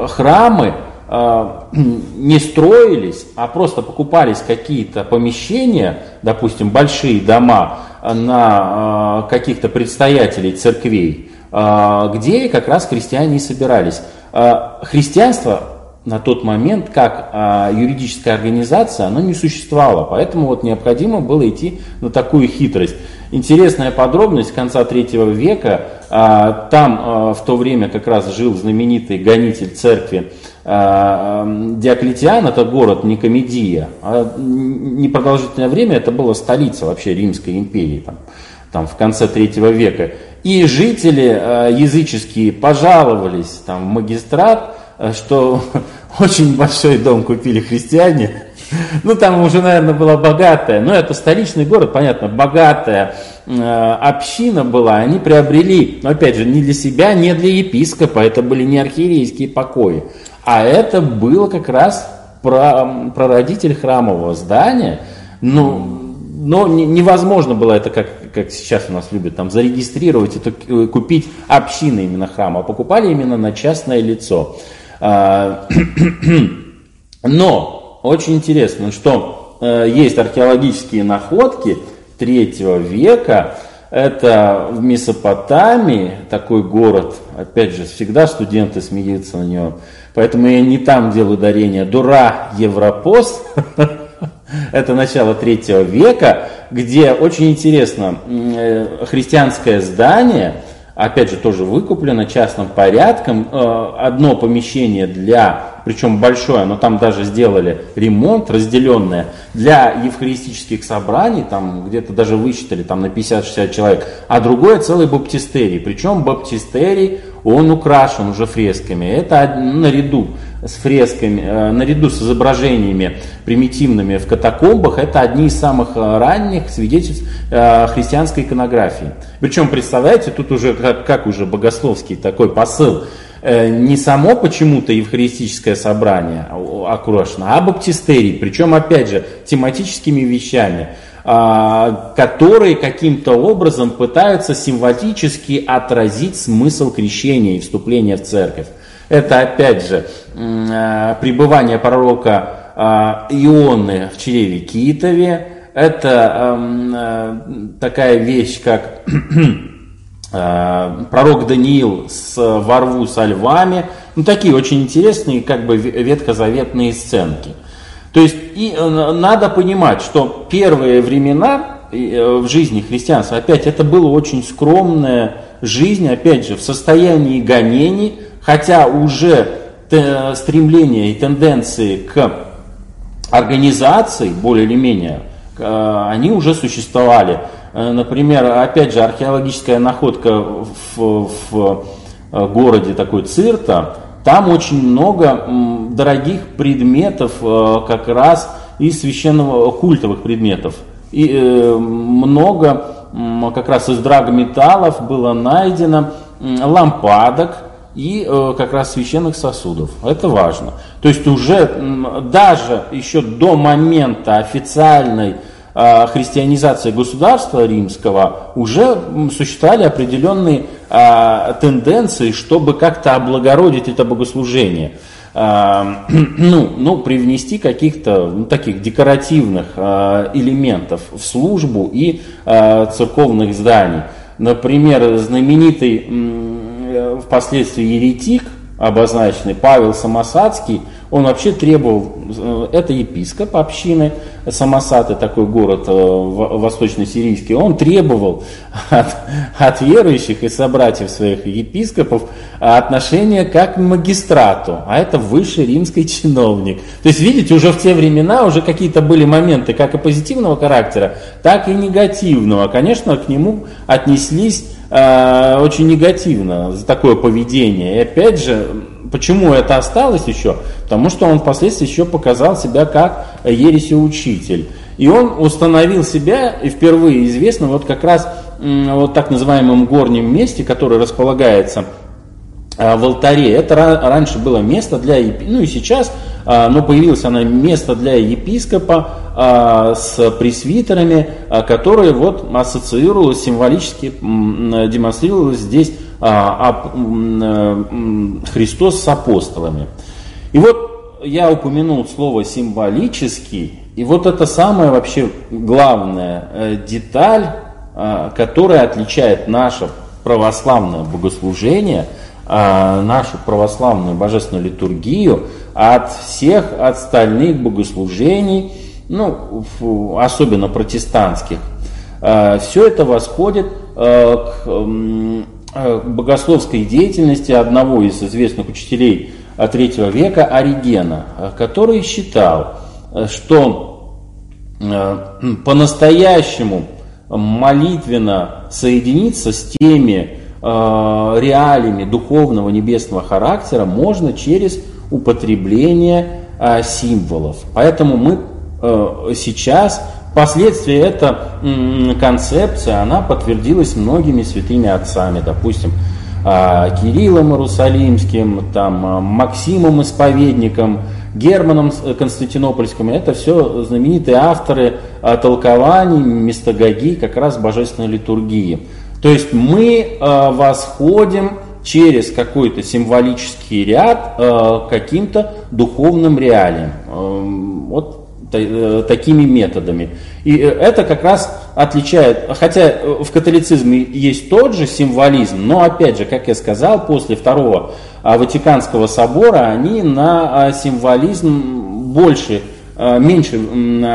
храмы не строились, а просто покупались какие-то помещения, допустим, большие дома на каких-то предстоятелей церквей, где как раз христиане и собирались. Христианство на тот момент, как юридическая организация, оно не существовало, поэтому вот необходимо было идти на такую хитрость. Интересная подробность конца третьего века, там в то время как раз жил знаменитый гонитель церкви Диоклетиан, это город Никомедия. Непродолжительное время это была столица вообще Римской империи, там, там в конце третьего века. И жители языческие пожаловались там, в магистрат, что очень большой дом купили христиане. Ну, там уже, наверное, была богатая, но это столичный город, понятно, богатая э, община была, они приобрели, но, опять же, не для себя, не для епископа, это были не архиерейские покои, а это было как раз про, прародитель храмового здания, ну, но невозможно было это, как, как сейчас у нас любят, там, зарегистрировать, это, купить общины именно храма, а покупали именно на частное лицо. Но... Очень интересно, что э, есть археологические находки третьего века, Это в Месопотамии, такой город, опять же, всегда студенты смеются на него, поэтому я не там делаю ударение. Дура Европос, это начало третьего века, где очень интересно, христианское здание, опять же, тоже выкуплено частным порядком, одно помещение для, причем большое, но там даже сделали ремонт, разделенное, для евхаристических собраний, там где-то даже высчитали, там на пятьдесят-шестьдесят человек, а другое целый баптистерий, причем баптистерий, он украшен уже фресками, это наряду с фресками, наряду с изображениями примитивными в катакомбах, это одни из самых ранних свидетельств христианской иконографии. Причем, представляете, тут уже как, как уже богословский такой посыл, не само почему-то евхаристическое собрание окрошено, а баптистерий, причем, опять же, тематическими вещами, которые каким-то образом пытаются символически отразить смысл крещения и вступления в церковь. Это, опять же, пребывание пророка Ионы в чреве Китове, это такая вещь, как... пророк Даниил с, во рву со львами. Ну, такие очень интересные, как бы, ветхозаветные сценки. То есть, и надо понимать, что первые времена в жизни христианства, опять, это была очень скромная жизнь, опять же, в состоянии гонений, хотя уже т- стремление и тенденции к организации, более или менее, они уже существовали. Например, опять же, археологическая находка в, в городе такой Цирта, там очень много дорогих предметов, как раз из священного, культовых предметов. И много как раз из драгметаллов было найдено, лампадок и как раз священных сосудов. Это важно. То есть уже даже еще до момента официальной христианизации государства римского уже существовали определенные а, тенденции, чтобы как-то облагородить это богослужение, а, ну, ну, привнести каких-то, ну, таких декоративных а, элементов в службу и а, церковных зданий. Например, знаменитый м, впоследствии еретик, обозначенный Павел Самосадский, он вообще требовал, это епископ общины Самосаты, такой город восточно-сирийский, он требовал от, от верующих и собратьев своих епископов отношения как к магистрату, а это высший римский чиновник. То есть, видите, уже в те времена уже какие-то были моменты как и позитивного характера, так и негативного. Конечно, к нему отнеслись э, очень негативно за такое поведение. И опять же, почему это осталось еще? Потому что он впоследствии еще показал себя как ересеучитель. И он установил себя, и впервые известно, вот как раз вот так называемом горнем месте, которое располагается в алтаре. Это раньше было место для, ну и сейчас, но появилось оно место для епископа с пресвитерами, которые вот ассоциировалось, символически демонстрировалось здесь Христос с апостолами. И вот я упомянул слово «символический», и вот это самая вообще главная деталь, которая отличает наше православное богослужение, нашу православную божественную литургию от всех остальных богослужений, ну, особенно протестантских. Все это восходит к богословской деятельности одного из известных учителей третьего века Оригена, который считал, что по-настоящему молитвенно соединиться с теми реалиями духовного небесного характера можно через употребление символов. Поэтому мы сейчас... Впоследствии эта концепция, она подтвердилась многими святыми отцами, допустим, Кириллом Иерусалимским, там, Максимом Исповедником, Германом Константинопольским. Это все знаменитые авторы толкований Мистагогии, как раз божественной литургии. То есть мы восходим через какой-то символический ряд к каким-то духовным реалиям. Вот такими методами. И это как раз отличает, хотя в католицизме есть тот же символизм, но опять же, как я сказал, после Второго Ватиканского собора они на символизм больше, меньше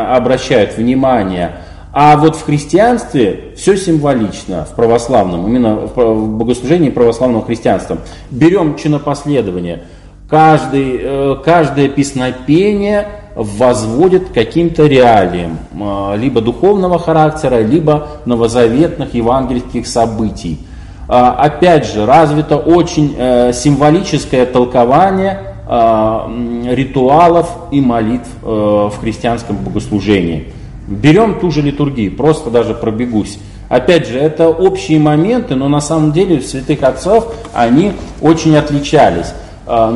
обращают внимание. А вот в христианстве все символично, в православном, именно в богослужении православного христианства. Берем чинопоследование. Каждый, каждое песнопение возводит к каким-то реалиям, либо духовного характера, либо новозаветных евангельских событий. Опять же, развито очень символическое толкование ритуалов и молитв в христианском богослужении. Берем ту же литургию, просто даже пробегусь. Опять же, это общие моменты, но на самом деле у святых отцов они очень отличались. К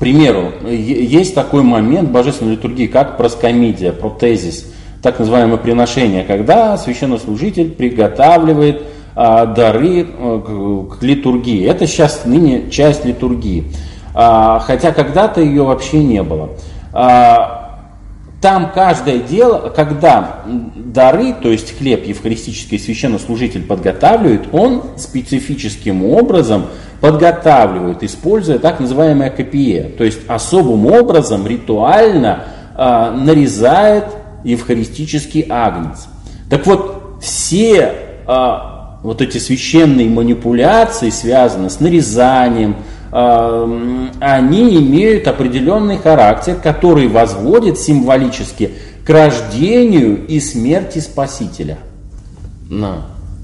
примеру, есть такой момент в божественной литургии, как проскомидия, протезис, так называемое приношение, когда священнослужитель приготавливает дары к литургии. Это сейчас ныне часть литургии, хотя когда-то ее вообще не было. Там каждое дело, когда дары, то есть хлеб евхаристический священнослужитель подготавливает, он специфическим образом подготавливает, используя так называемое копие, то есть особым образом ритуально э, нарезает евхаристический агнец. Так вот, все э, вот эти священные манипуляции, связанные с нарезанием, они имеют определенный характер, который возводит символически к рождению и смерти Спасителя. На.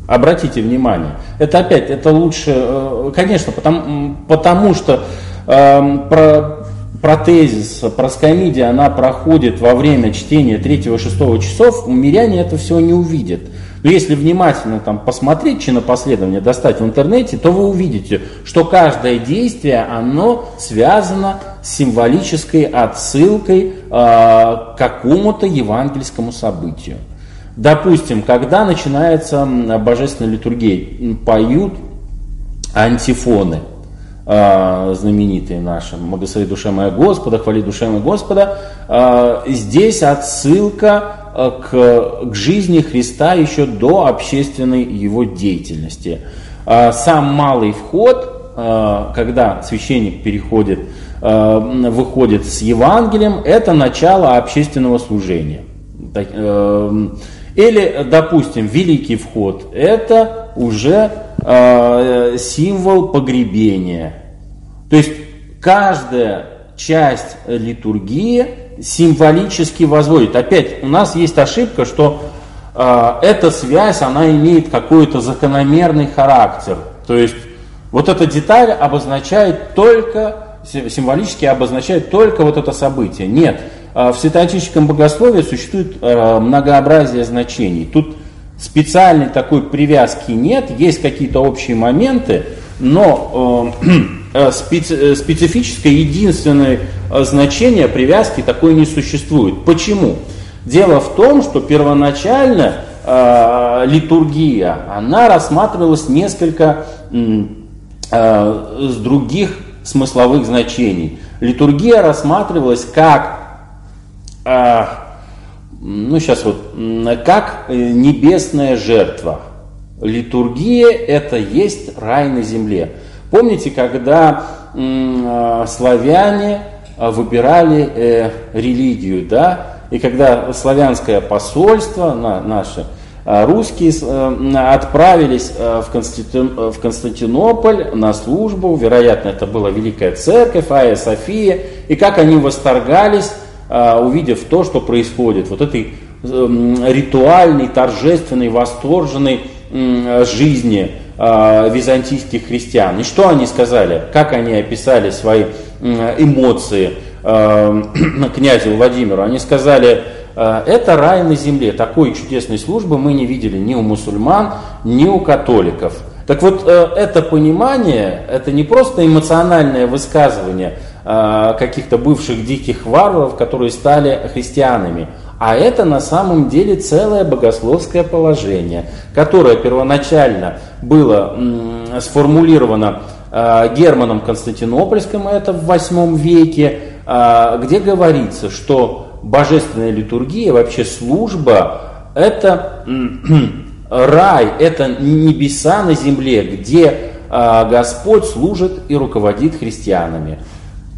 Обратите внимание, это опять, это лучше, конечно, потому, потому что э, про, протезис, проскомидия, она проходит во время чтения третьего-шестого часов, миряне это все не увидят. Но если внимательно там посмотреть, чинопоследование достать в интернете, то вы увидите, что каждое действие, оно связано с символической отсылкой э, к какому-то евангельскому событию. Допустим, когда начинается божественная литургия, поют антифоны, э, знаменитые наши, «Благослови душа моя Господа», «Хвали душа моя Господа», э, здесь отсылка К, к жизни Христа еще до общественной его деятельности. Сам малый вход, когда священник переходит, выходит с Евангелием, это начало общественного служения. Или, допустим, великий вход, это уже символ погребения. То есть каждая часть литургии символически возводит. Опять у нас есть ошибка, что э, эта связь, она имеет какой-то закономерный характер. То есть вот эта деталь обозначает только, символически обозначает только вот это событие. Нет, э, в святоотеческом богословии существует э, многообразие значений. Тут специальной такой привязки нет, есть какие-то общие моменты, но э, специ, специфическое единственное значение привязки такой не существует. Почему? Дело в том, что первоначально э, литургия, она рассматривалась несколько э, с других смысловых значений. Литургия рассматривалась как э, ну сейчас вот как небесная жертва. Литургия — это есть рай на земле. Помните, когда э, славяне выбирали э, религию, да, и когда славянское посольство, на, наши э, русские, э, отправились э, в, Константин, в Константинополь на службу, вероятно, это была Великая Церковь, Айя София, и как они восторгались, э, увидев то, что происходит, вот этой э, ритуальной, торжественной, восторженной жизни византийских христиан. И что они сказали, как они описали свои эмоции князю Владимиру? Они сказали, это рай на земле, такой чудесной службы мы не видели ни у мусульман, ни у католиков. Так вот, это понимание, это не просто эмоциональное высказывание каких-то бывших диких варваров, которые стали христианами, а это на самом деле целое богословское положение, которое первоначально было сформулировано Германом Константинопольским, это в восьмом веке, где говорится, что божественная литургия, вообще служба, это рай, это небеса на земле, где Господь служит и руководит христианами.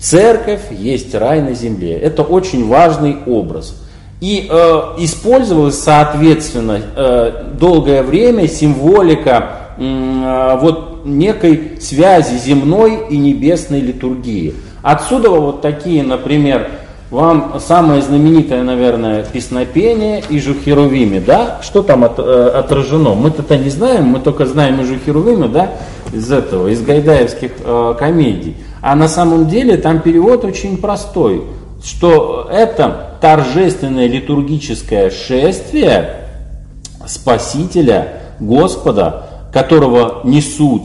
Церковь есть рай на земле. Это очень важный образ. И э, использовалась, соответственно, э, долгое время символика э, вот некой связи земной и небесной литургии. Отсюда вот такие, например, вам самое знаменитое, наверное, песнопение «Иже херувимы», да? Что там от, э, отражено? Мы-то не знаем, мы только знаем «Иже херувимы», да? Из этого, из гайдаевских э, комедий. А на самом деле там перевод очень простой, что это торжественное литургическое шествие Спасителя, Господа, которого несут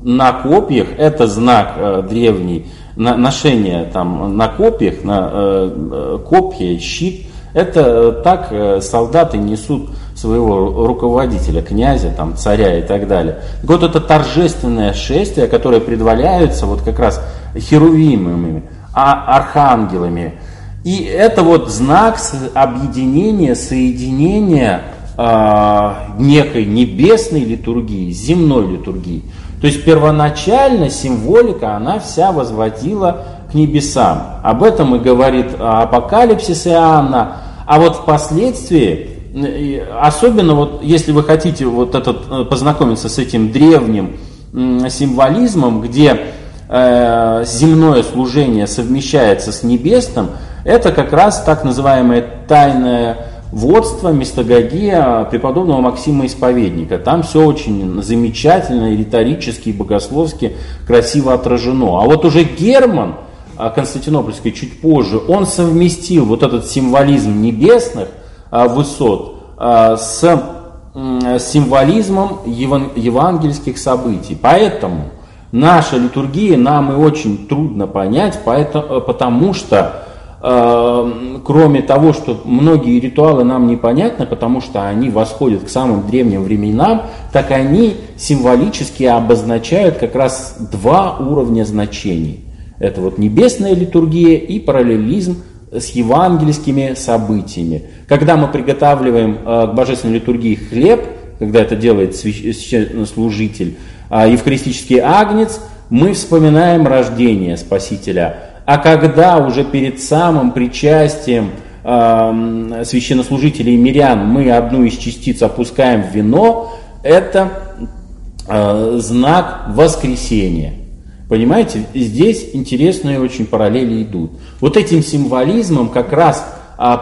на копьях, это знак э, древний, на, ношение там, на копьях, на э, копья, щит, это так э, солдаты несут своего руководителя, князя, там, царя и так далее. Так вот, это торжественное шествие, которое предваляется вот как раз херувимами, а архангелами. И это вот знак объединения, соединения э, некой небесной литургии с земной литургией. То есть первоначально символика, она вся возводила к небесам. Об этом и говорит Апокалипсис Иоанна. А вот впоследствии, особенно вот если вы хотите вот этот, познакомиться с этим древним символизмом, где э, земное служение совмещается с небесным, это как раз так называемое тайное водство, мистагогия преподобного Максима Исповедника. Там все очень замечательно, и риторически, и богословски красиво отражено. А вот уже Герман Константинопольский чуть позже, он совместил вот этот символизм небесных высот с символизмом евангельских событий. Поэтому наша литургия нам и очень трудно понять, потому что, кроме того, что многие ритуалы нам непонятны, потому что они восходят к самым древним временам, так они символически обозначают как раз два уровня значений. Это вот небесная литургия и параллелизм с евангельскими событиями. Когда мы приготавливаем к божественной литургии хлеб, когда это делает священнослужитель, евхаристический агнец, мы вспоминаем рождение Спасителя. А когда уже перед самым причастием священнослужителей и мирян мы одну из частиц опускаем в вино, это знак воскресения. Понимаете, здесь интересные очень параллели идут. Вот этим символизмом как раз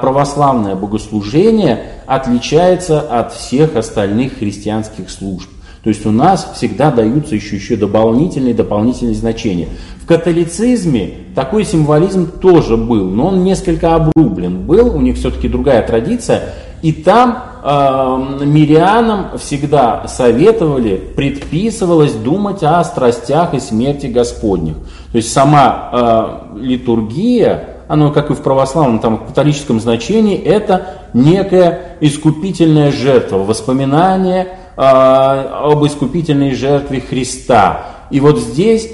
православное богослужение отличается от всех остальных христианских служб. То есть у нас всегда даются еще, еще дополнительные, дополнительные значения. В католицизме такой символизм тоже был, но он несколько обрублен был, у них все-таки другая традиция. И там э, мирянам всегда советовали, предписывалось думать о страстях и смерти Господних. То есть сама э, литургия, она, как и в православном, там, в католическом значении, это некая искупительная жертва, воспоминание э, об искупительной жертве Христа. И вот здесь,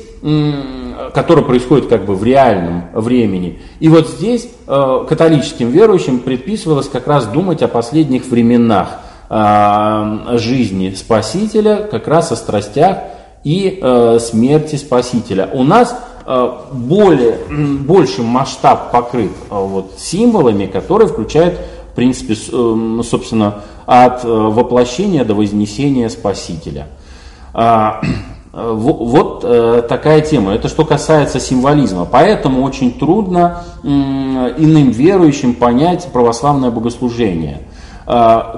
который происходит как бы в реальном времени. И вот здесь э, католическим верующим предписывалось как раз думать о последних временах э, жизни Спасителя, как раз о страстях и э, смерти Спасителя. У нас э, более, больший масштаб покрыт э, вот, символами, которые включают, в принципе, с, э, собственно, от э, воплощения до вознесения Спасителя. Э, Вот такая тема. Это что касается символизма. Поэтому очень трудно иным верующим понять православное богослужение.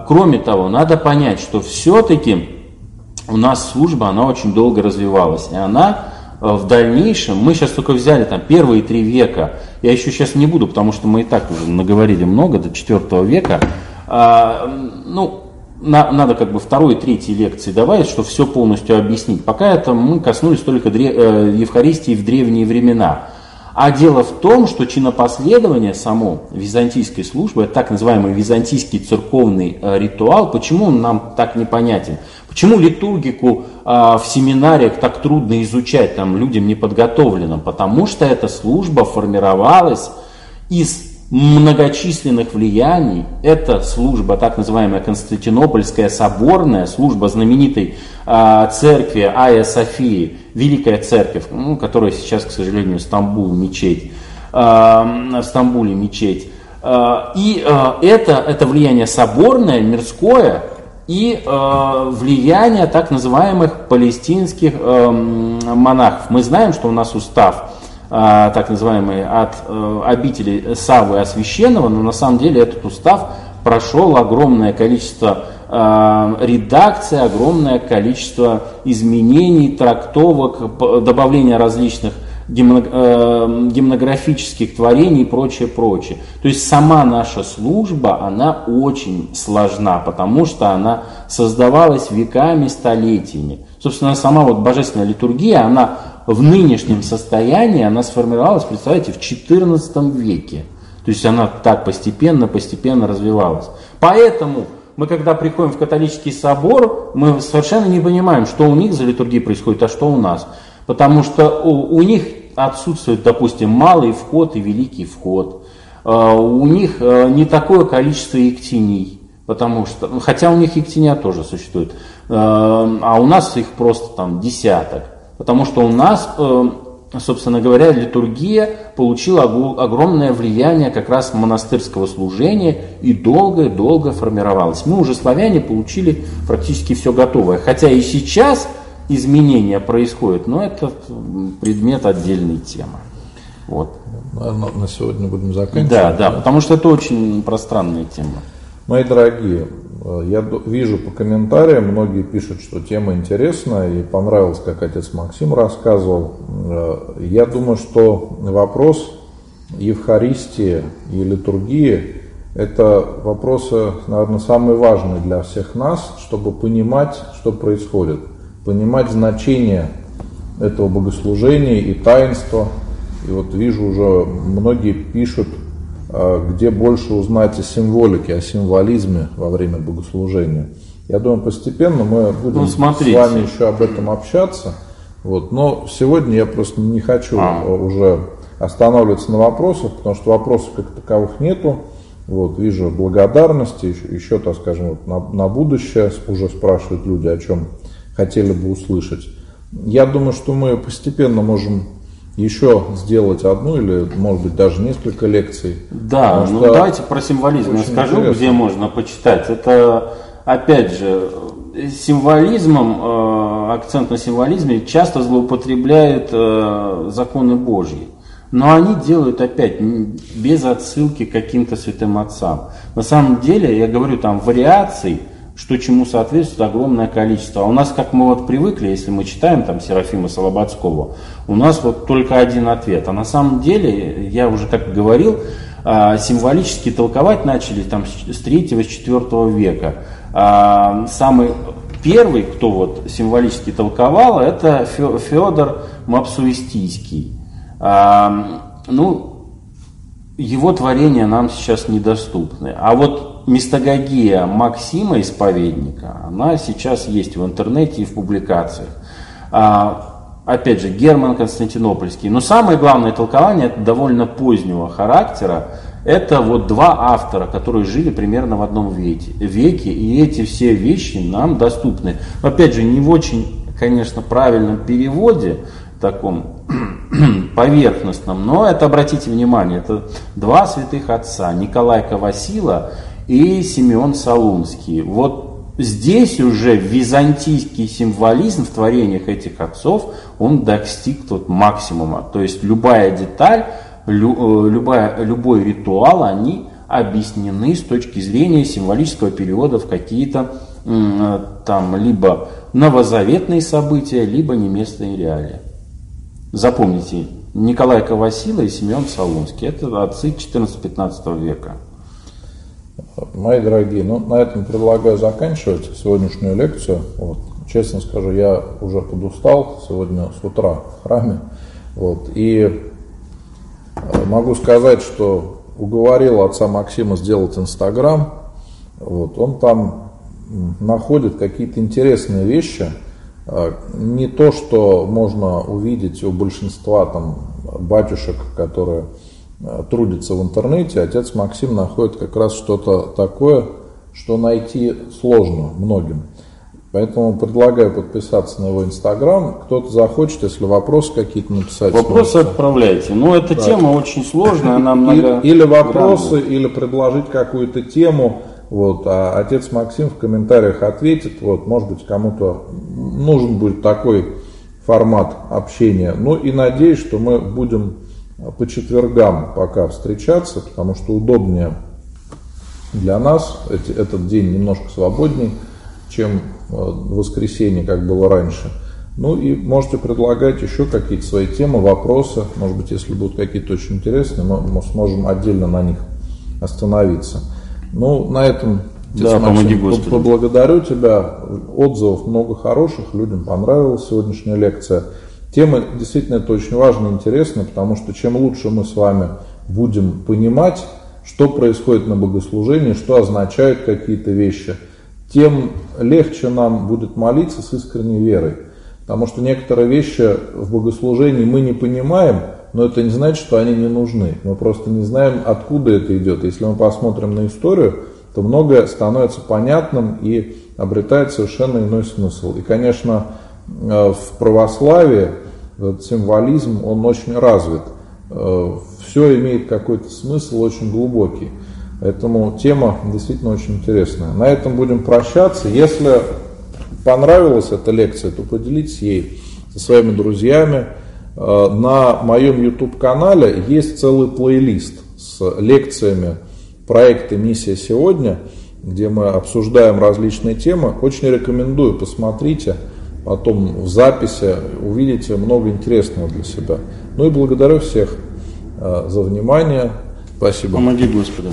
Кроме того, надо понять, что все-таки у нас служба, она очень долго развивалась. И она в дальнейшем, мы сейчас только взяли там первые три века, я еще сейчас не буду, потому что мы и так уже наговорили много, до четвертого века, ну, надо как бы второй и третьей лекции давать, чтобы все полностью объяснить. Пока это мы коснулись только древ... Евхаристии в древние времена. А дело в том, что чинопоследование само византийской службы, так называемый византийский церковный ритуал, почему он нам так непонятен? Почему литургику в семинариях так трудно изучать там, людям неподготовленным? Потому что эта служба формировалась из многочисленных влияний. Это служба, так называемая Константинопольская соборная, служба знаменитой э, церкви Айя Софии, Великая Церковь, ну, которая сейчас, к сожалению, Стамбул, мечеть, э, в Стамбуле мечеть. Э, и э, это, это влияние соборное, мирское, и э, влияние так называемых палестинских э, монахов. Мы знаем, что у нас устав, так называемый, от обители Савы Освященного, но на самом деле этот устав прошел огромное количество редакций, огромное количество изменений, трактовок, добавления различных гимнографических творений и прочее, прочее. То есть сама наша служба, она очень сложна, потому что она создавалась веками, столетиями. Собственно, сама вот божественная литургия, она в нынешнем состоянии, она сформировалась, представляете, в четырнадцатом веке. То есть она так постепенно, постепенно развивалась. Поэтому мы, когда приходим в католический собор, мы совершенно не понимаем, что у них за литургия происходит, а что у нас. Потому что у, у них отсутствует, допустим, малый вход и великий вход. У них не такое количество ектиней. Потому что, хотя у них ектиния тоже существует, а у нас их просто там десяток. Потому что у нас, собственно говоря, литургия получила огромное влияние как раз монастырского служения и долго-долго формировалась. Мы уже, славяне, получили практически все готовое. Хотя и сейчас изменения происходят, но это предмет отдельной темы. Вот. Наверное, на сегодня будем заканчивать. Да, да, потому что это очень пространная тема. Мои дорогие, я вижу по комментариям, многие пишут, что тема интересная и понравилась, как отец Максим рассказывал. Я думаю, что вопрос Евхаристии и литургии – это вопросы, наверное, самые важные для всех нас, чтобы понимать, что происходит, понимать значение этого богослужения и таинства. И вот вижу уже, многие пишут, где больше узнать о символике, о символизме во время богослужения. Я думаю, постепенно мы будем ну, с вами еще об этом общаться. Вот. Но сегодня я просто не хочу а. уже останавливаться на вопросах, потому что вопросов как таковых нету. Вот. Вижу благодарности, еще, еще так скажем, вот на, на будущее уже спрашивают люди, о чем хотели бы услышать. Я думаю, что мы постепенно можем еще сделать одну или, может быть, даже несколько лекций. Да, ну давайте про символизм я скажу, интересно, где можно почитать. Это, опять же, символизмом, акцент на символизме часто злоупотребляют законы Божьи. Но они делают, опять, без отсылки к каким-то святым отцам. На самом деле, я говорю, там вариаций, что чему соответствует огромное количество. А у нас, как мы вот привыкли, если мы читаем там Серафима Солободского, у нас вот только один ответ. А на самом деле, я уже как говорил, символически толковать начали там с третьего-четвёртого века. Самый первый, кто вот символически толковал, это Федор Мапсуистийский. Ну, его творения нам сейчас недоступны. А вот Мистагогия Максима Исповедника, она сейчас есть в интернете и в публикациях. А, опять же, Герман Константинопольский. Но самое главное толкование, это довольно позднего характера, это вот два автора, которые жили примерно в одном веке, веке и эти все вещи нам доступны. Опять же, не в очень, конечно, правильном переводе, таком поверхностном, но это, обратите внимание, это два святых отца, Николай Кавасила и Симеон Солунский. Вот здесь уже византийский символизм в творениях этих отцов, он достиг тут максимума. То есть любая деталь, лю, любая, любой ритуал, они объяснены с точки зрения символического перевода в какие-то там либо новозаветные события, либо неместные реалии. Запомните, Николай Кавасила и Симеон Солунский. Это отцы четырнадцатого-пятнадцатого века. Мои дорогие, ну, на этом предлагаю заканчивать сегодняшнюю лекцию. Вот. Честно скажу, я уже подустал сегодня с утра в храме. Вот. И могу сказать, что уговорил отца Максима сделать Инстаграм. Вот. Он там находит какие-то интересные вещи. Не то, что можно увидеть у большинства там батюшек, которые трудится в интернете, отец Максим находит как раз что-то такое, что найти сложно многим. Поэтому предлагаю подписаться на его инстаграм. Кто-то захочет, если вопросы какие-то написать. Вопросы сможете. Отправляйте. Но эта так. тема очень сложная. Она много... Или вопросы, или предложить какую-то тему. Вот. А отец Максим в комментариях ответит. Вот, может быть, кому-то нужен будет такой формат общения. Ну и надеюсь, что мы будем по четвергам пока встречаться, потому что удобнее для нас. Этот день немножко свободней, чем в воскресенье, как было раньше. Ну и можете предлагать еще какие-то свои темы, вопросы. Может быть, если будут какие-то очень интересные, мы, мы сможем отдельно на них остановиться. Ну, на этом, да, Максим, поблагодарю тебя. Отзывов много хороших, людям понравилась сегодняшняя лекция. Тема действительно это очень важно и интересно, потому что чем лучше мы с вами будем понимать, что происходит на богослужении, что означают какие-то вещи, тем легче нам будет молиться с искренней верой. Потому что некоторые вещи в богослужении мы не понимаем, но это не значит, что они не нужны. Мы просто не знаем, откуда это идет. Если мы посмотрим на историю, то многое становится понятным и обретает совершенно иной смысл. И, конечно, в православии этот символизм, он очень развит. Все имеет какой-то смысл очень глубокий. Поэтому тема действительно очень интересная. На этом будем прощаться. Если понравилась эта лекция, то поделитесь ей со своими друзьями. На моем YouTube-канале есть целый плейлист с лекциями проекта «Миссия сегодня», где мы обсуждаем различные темы. Очень рекомендую, посмотрите. Потом в записи увидите много интересного для себя. Ну и благодарю всех за внимание. Спасибо. Помоги, Господи.